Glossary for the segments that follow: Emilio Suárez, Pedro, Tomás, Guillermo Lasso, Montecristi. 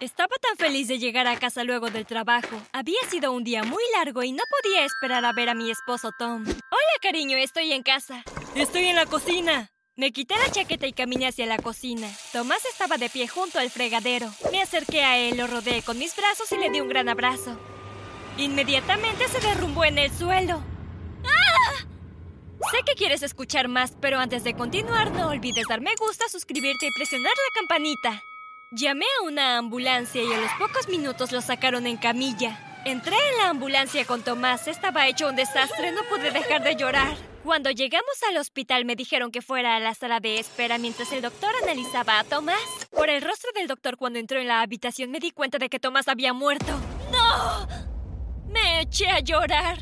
Estaba tan feliz de llegar a casa luego del trabajo. Había sido un día muy largo y no podía esperar a ver a mi esposo Tom. Hola, cariño, estoy en casa. Estoy en la cocina. Me quité la chaqueta y caminé hacia la cocina. Tomás estaba de pie junto al fregadero. Me acerqué a él, lo rodeé con mis brazos y le di un gran abrazo. Inmediatamente se derrumbó en el suelo. Sé que quieres escuchar más, pero antes de continuar, no olvides dar me gusta, suscribirte y presionar la campanita. Llamé a una ambulancia y a los pocos minutos lo sacaron en camilla. Entré en la ambulancia con Tomás. Estaba hecho un desastre, no pude dejar de llorar. Cuando llegamos al hospital me dijeron que fuera a la sala de espera mientras el doctor analizaba a Tomás. Por el rostro del doctor cuando entró en la habitación me di cuenta de que Tomás había muerto. ¡No! Me eché a llorar.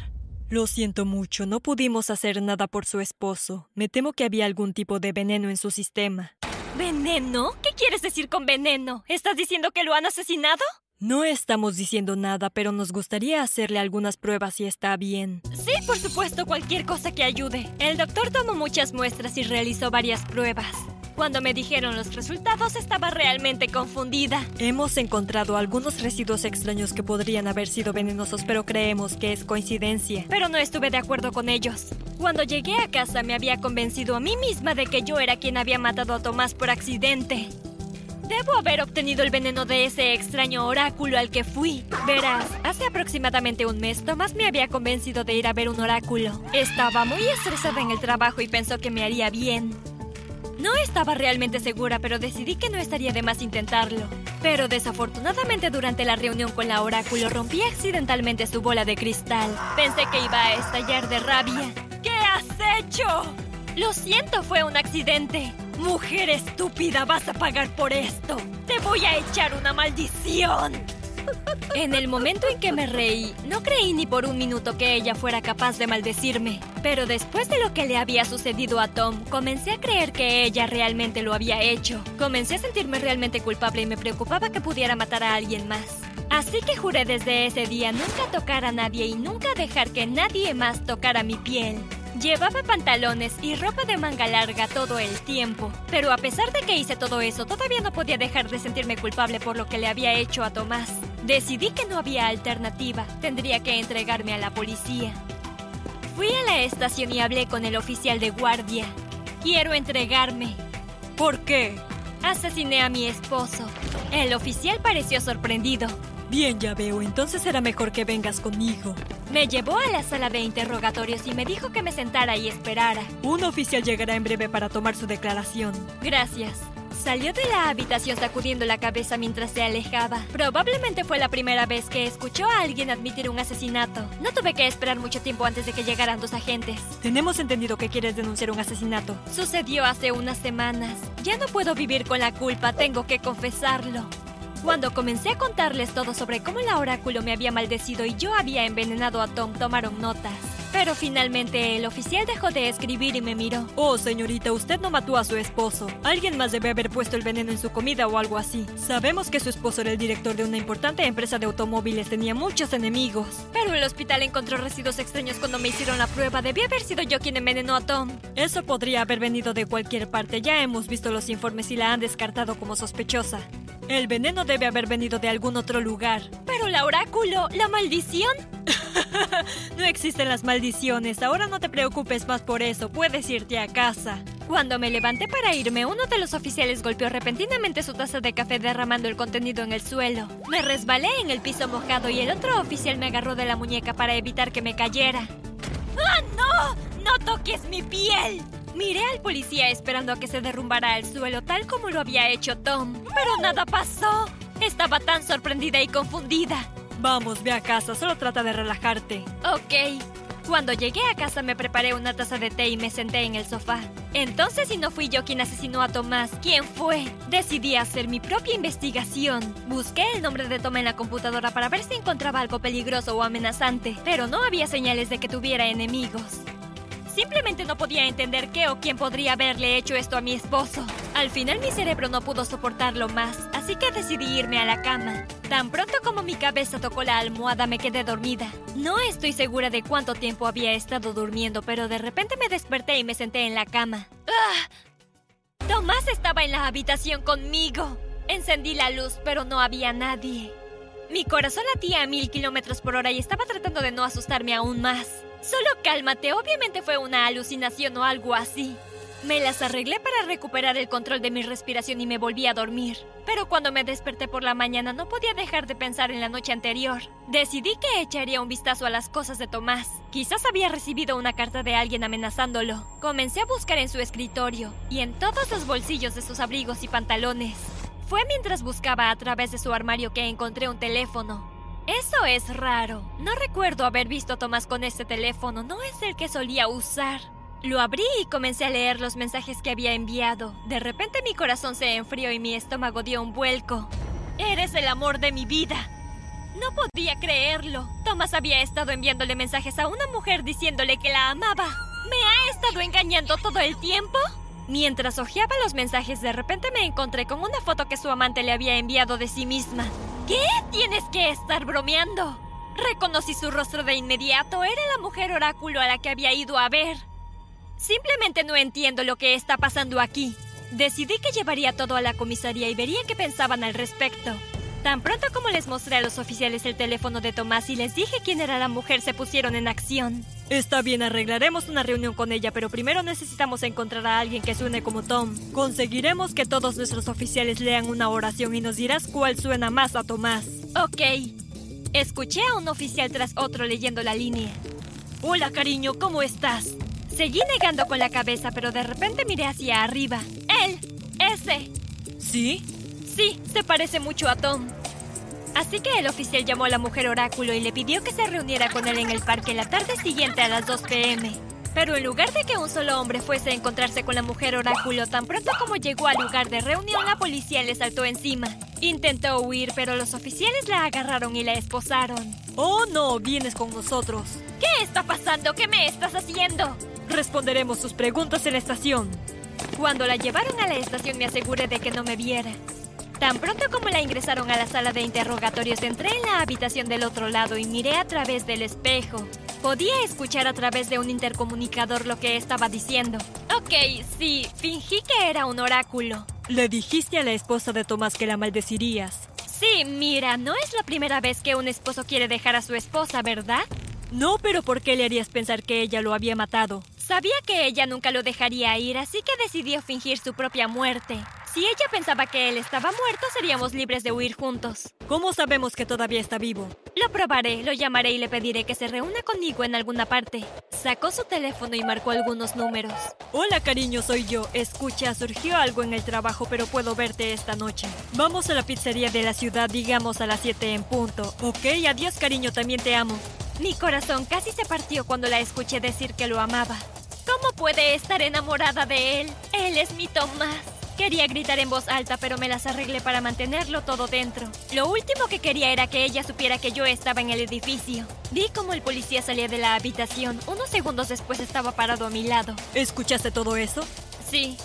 Lo siento mucho, no pudimos hacer nada por su esposo. Me temo que había algún tipo de veneno en su sistema. ¿Veneno? ¿Qué quieres decir con veneno? ¿Estás diciendo que lo han asesinado? No estamos diciendo nada, pero nos gustaría hacerle algunas pruebas si está bien. Sí, por supuesto, cualquier cosa que ayude. El doctor tomó muchas muestras y realizó varias pruebas. Cuando me dijeron los resultados, estaba realmente confundida. Hemos encontrado algunos residuos extraños que podrían haber sido venenosos, pero creemos que es coincidencia. Pero no estuve de acuerdo con ellos. Cuando llegué a casa, me había convencido a mí misma de que yo era quien había matado a Tomás por accidente. Debo haber obtenido el veneno de ese extraño oráculo al que fui. Verás, hace aproximadamente un mes, Tomás me había convencido de ir a ver un oráculo. Estaba muy estresada en el trabajo y pensó que me haría bien. No estaba realmente segura, pero decidí que no estaría de más intentarlo. Pero desafortunadamente durante la reunión con la oráculo rompí accidentalmente su bola de cristal. Pensé que iba a estallar de rabia. ¿Qué has hecho? Lo siento, fue un accidente. Mujer estúpida, vas a pagar por esto. Te voy a echar una maldición. En el momento en que me reí, no creí ni por un minuto que ella fuera capaz de maldecirme. Pero después de lo que le había sucedido a Tom, comencé a creer que ella realmente lo había hecho. Comencé a sentirme realmente culpable y me preocupaba que pudiera matar a alguien más. Así que juré desde ese día nunca tocar a nadie y nunca dejar que nadie más tocara mi piel. Llevaba pantalones y ropa de manga larga todo el tiempo. Pero a pesar de que hice todo eso, todavía no podía dejar de sentirme culpable por lo que le había hecho a Tomás. Decidí que no había alternativa. Tendría que entregarme a la policía. Fui a la estación y hablé con el oficial de guardia. Quiero entregarme. ¿Por qué? Asesiné a mi esposo. El oficial pareció sorprendido. Bien, ya veo. Entonces será mejor que vengas conmigo. Me llevó a la sala de interrogatorios y me dijo que me sentara y esperara. Un oficial llegará en breve para tomar su declaración. Gracias. Salió de la habitación sacudiendo la cabeza mientras se alejaba. Probablemente fue la primera vez que escuchó a alguien admitir un asesinato. No tuve que esperar mucho tiempo antes de que llegaran dos agentes. Tenemos entendido que quieres denunciar un asesinato. Sucedió hace unas semanas. Ya no puedo vivir con la culpa, tengo que confesarlo. Cuando comencé a contarles todo sobre cómo el oráculo me había maldecido y yo había envenenado a Tom, tomaron notas. Pero finalmente el oficial dejó de escribir y me miró. Oh, señorita, usted no mató a su esposo. Alguien más debe haber puesto el veneno en su comida o algo así. Sabemos que su esposo era el director de una importante empresa de automóviles. Tenía muchos enemigos. Pero el hospital encontró residuos extraños cuando me hicieron la prueba. Debía haber sido yo quien envenenó a Tom. Eso podría haber venido de cualquier parte. Ya hemos visto los informes y la han descartado como sospechosa. El veneno debe haber venido de algún otro lugar. Pero la oráculo, la maldición... No existen las maldiciones. Ahora no te preocupes más por eso. Puedes irte a casa. Cuando me levanté para irme, uno de los oficiales golpeó repentinamente su taza de café derramando el contenido en el suelo. Me resbalé en el piso mojado y el otro oficial me agarró de la muñeca para evitar que me cayera. ¡Ah, no! ¡No toques mi piel! Miré al policía esperando a que se derrumbara al suelo tal como lo había hecho Tom. Pero nada pasó. Estaba tan sorprendida y confundida. Vamos, ve a casa. Solo trata de relajarte. Ok. Cuando llegué a casa me preparé una taza de té y me senté en el sofá. Entonces, si no fui yo quien asesinó a Tomás, ¿quién fue? Decidí hacer mi propia investigación. Busqué el nombre de Tom en la computadora para ver si encontraba algo peligroso o amenazante, pero no había señales de que tuviera enemigos. Simplemente no podía entender qué o quién podría haberle hecho esto a mi esposo. Al final mi cerebro no pudo soportarlo más, así que decidí irme a la cama. Tan pronto como mi cabeza tocó la almohada me quedé dormida. No estoy segura de cuánto tiempo había estado durmiendo, pero de repente me desperté y me senté en la cama. ¡Ah! Tomás estaba en la habitación conmigo. Encendí la luz, pero no había nadie. Mi corazón latía a 1000 kilómetros por hora y estaba tratando de no asustarme aún más. Solo cálmate, obviamente fue una alucinación o algo así. Me las arreglé para recuperar el control de mi respiración y me volví a dormir. Pero cuando me desperté por la mañana no podía dejar de pensar en la noche anterior. Decidí que echaría un vistazo a las cosas de Tomás. Quizás había recibido una carta de alguien amenazándolo. Comencé a buscar en su escritorio y en todos los bolsillos de sus abrigos y pantalones. Fue mientras buscaba a través de su armario que encontré un teléfono. Eso es raro. No recuerdo haber visto a Tomás con este teléfono. No es el que solía usar. Lo abrí y comencé a leer los mensajes que había enviado. De repente mi corazón se enfrió y mi estómago dio un vuelco. Eres el amor de mi vida. No podía creerlo. Tomás había estado enviándole mensajes a una mujer diciéndole que la amaba. ¿Me ha estado engañando todo el tiempo? Mientras hojeaba los mensajes, de repente me encontré con una foto que su amante le había enviado de sí misma. ¿Qué? Tienes que estar bromeando. Reconocí su rostro de inmediato. Era la mujer oráculo a la que había ido a ver. Simplemente no entiendo lo que está pasando aquí. Decidí que llevaría todo a la comisaría y vería qué pensaban al respecto. Tan pronto como les mostré a los oficiales el teléfono de Tomás y les dije quién era la mujer, se pusieron en acción. Está bien, arreglaremos una reunión con ella, pero primero necesitamos encontrar a alguien que suene como Tom. Conseguiremos que todos nuestros oficiales lean una oración y nos dirás cuál suena más a Tomás. Ok. Escuché a un oficial tras otro leyendo la línea. Hola, cariño, ¿cómo estás? Seguí negando con la cabeza, pero de repente miré hacia arriba. ¡Él! ¡Ese! ¿Sí? Sí, se parece mucho a Tom. Así que el oficial llamó a la mujer oráculo y le pidió que se reuniera con él en el parque la tarde siguiente a las 2 p.m. Pero en lugar de que un solo hombre fuese a encontrarse con la mujer oráculo, tan pronto como llegó al lugar de reunión, la policía le saltó encima. Intentó huir, pero los oficiales la agarraron y la esposaron. ¡Oh, no! Vienes con nosotros. ¿Qué está pasando? ¿Qué me estás haciendo? Responderemos sus preguntas en la estación. Cuando la llevaron a la estación, me aseguré de que no me viera. Tan pronto como la ingresaron a la sala de interrogatorios, entré en la habitación del otro lado y miré a través del espejo. Podía escuchar a través de un intercomunicador lo que estaba diciendo. Ok, sí, fingí que era un oráculo. ¿Le dijiste a la esposa de Tomás que la maldecirías? Sí, mira, no es la primera vez que un esposo quiere dejar a su esposa, ¿verdad? No, pero ¿por qué le harías pensar que ella lo había matado? Sabía que ella nunca lo dejaría ir, así que decidió fingir su propia muerte. Si ella pensaba que él estaba muerto, seríamos libres de huir juntos. ¿Cómo sabemos que todavía está vivo? Lo probaré, lo llamaré y le pediré que se reúna conmigo en alguna parte. Sacó su teléfono y marcó algunos números. Hola, cariño, soy yo. Escucha, surgió algo en el trabajo, pero puedo verte esta noche. Vamos a la pizzería de la ciudad, digamos a las 7 en punto. Ok, adiós, cariño, también te amo. Mi corazón casi se partió cuando la escuché decir que lo amaba. ¿Cómo puede estar enamorada de él? Él es mi Tomás. Quería gritar en voz alta, pero me las arreglé para mantenerlo todo dentro. Lo último que quería era que ella supiera que yo estaba en el edificio. Vi cómo el policía salía de la habitación. Unos segundos después estaba parado a mi lado. ¿Escuchaste todo eso? Sí.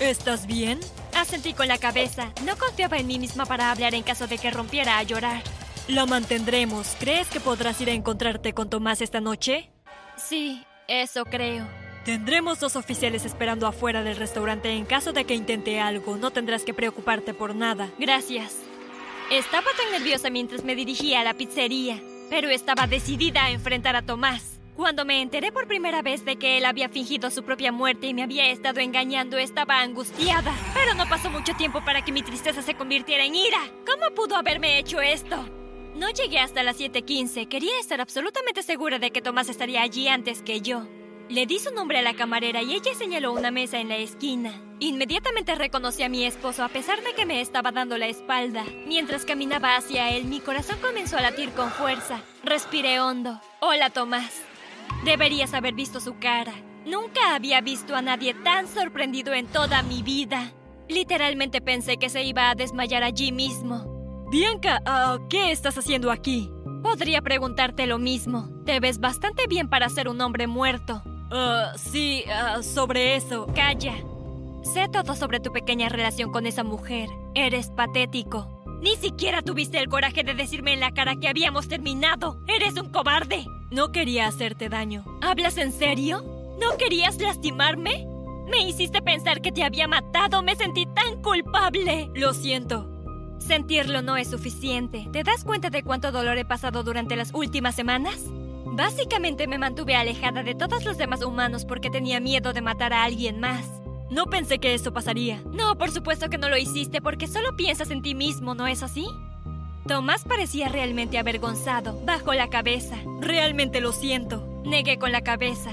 ¿Estás bien? Asentí con la cabeza. No confiaba en mí misma para hablar en caso de que rompiera a llorar. Lo mantendremos. ¿Crees que podrás ir a encontrarte con Tomás esta noche? Sí, eso creo. Tendremos 2 oficiales esperando afuera del restaurante en caso de que intente algo. No tendrás que preocuparte por nada. Gracias. Estaba tan nerviosa mientras me dirigía a la pizzería, pero estaba decidida a enfrentar a Tomás. Cuando me enteré por primera vez de que él había fingido su propia muerte y me había estado engañando, estaba angustiada. Pero no pasó mucho tiempo para que mi tristeza se convirtiera en ira. ¿Cómo pudo haberme hecho esto? No llegué hasta las 7:15. Quería estar absolutamente segura de que Tomás estaría allí antes que yo. Le di su nombre a la camarera y ella señaló una mesa en la esquina. Inmediatamente reconocí a mi esposo a pesar de que me estaba dando la espalda. Mientras caminaba hacia él, mi corazón comenzó a latir con fuerza. Respiré hondo. Hola, Tomás. Deberías haber visto su cara. Nunca había visto a nadie tan sorprendido en toda mi vida. Literalmente pensé que se iba a desmayar allí mismo. Bianca, ¿qué estás haciendo aquí? Podría preguntarte lo mismo. Te ves bastante bien para ser un hombre muerto. Sí, sobre eso. Calla. Sé todo sobre tu pequeña relación con esa mujer. Eres patético. Ni siquiera tuviste el coraje de decirme en la cara que habíamos terminado. Eres un cobarde. No quería hacerte daño. ¿Hablas en serio? ¿No querías lastimarme? Me hiciste pensar que te había matado. Me sentí tan culpable. Lo siento. Sentirlo no es suficiente. ¿Te das cuenta de cuánto dolor he pasado durante las últimas semanas? Básicamente me mantuve alejada de todos los demás humanos porque tenía miedo de matar a alguien más. No pensé que eso pasaría. No, por supuesto que no lo hiciste porque solo piensas en ti mismo, ¿no es así? Tomás parecía realmente avergonzado. Bajó la cabeza. Realmente lo siento. Negué con la cabeza.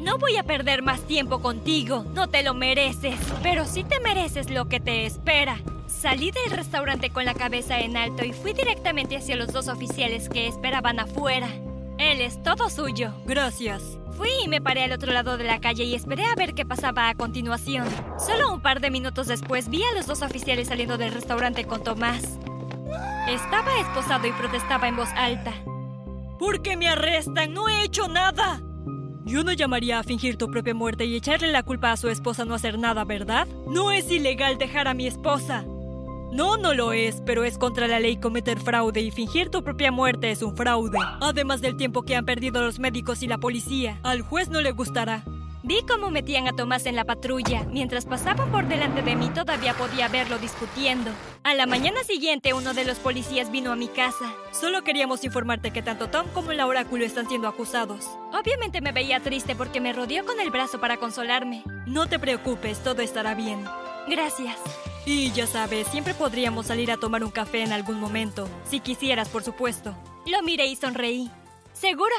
No voy a perder más tiempo contigo. No te lo mereces. Pero sí te mereces lo que te espera. Salí del restaurante con la cabeza en alto y fui directamente hacia los dos oficiales que esperaban afuera. Él es todo suyo. Gracias. Fui y me paré al otro lado de la calle y esperé a ver qué pasaba a continuación. Solo un par de minutos después vi a los dos oficiales saliendo del restaurante con Tomás. Estaba esposado y protestaba en voz alta. ¿Por qué me arrestan? ¡No he hecho nada! Yo no llamaría a fingir tu propia muerte y echarle la culpa a su esposa no hacer nada, ¿verdad? No es ilegal dejar a mi esposa. No, no lo es, pero es contra la ley cometer fraude y fingir tu propia muerte es un fraude. Además del tiempo que han perdido los médicos y la policía, al juez no le gustará. Vi cómo metían a Tomás en la patrulla. Mientras pasaban por delante de mí todavía podía verlo discutiendo. A la mañana siguiente uno de los policías vino a mi casa. Solo queríamos informarte que tanto Tom como el oráculo están siendo acusados. Obviamente me veía triste porque me rodeó con el brazo para consolarme. No te preocupes, todo estará bien. Gracias. Y ya sabes, siempre podríamos salir a tomar un café en algún momento. Si quisieras, por supuesto. Lo miré y sonreí. ¿Seguro?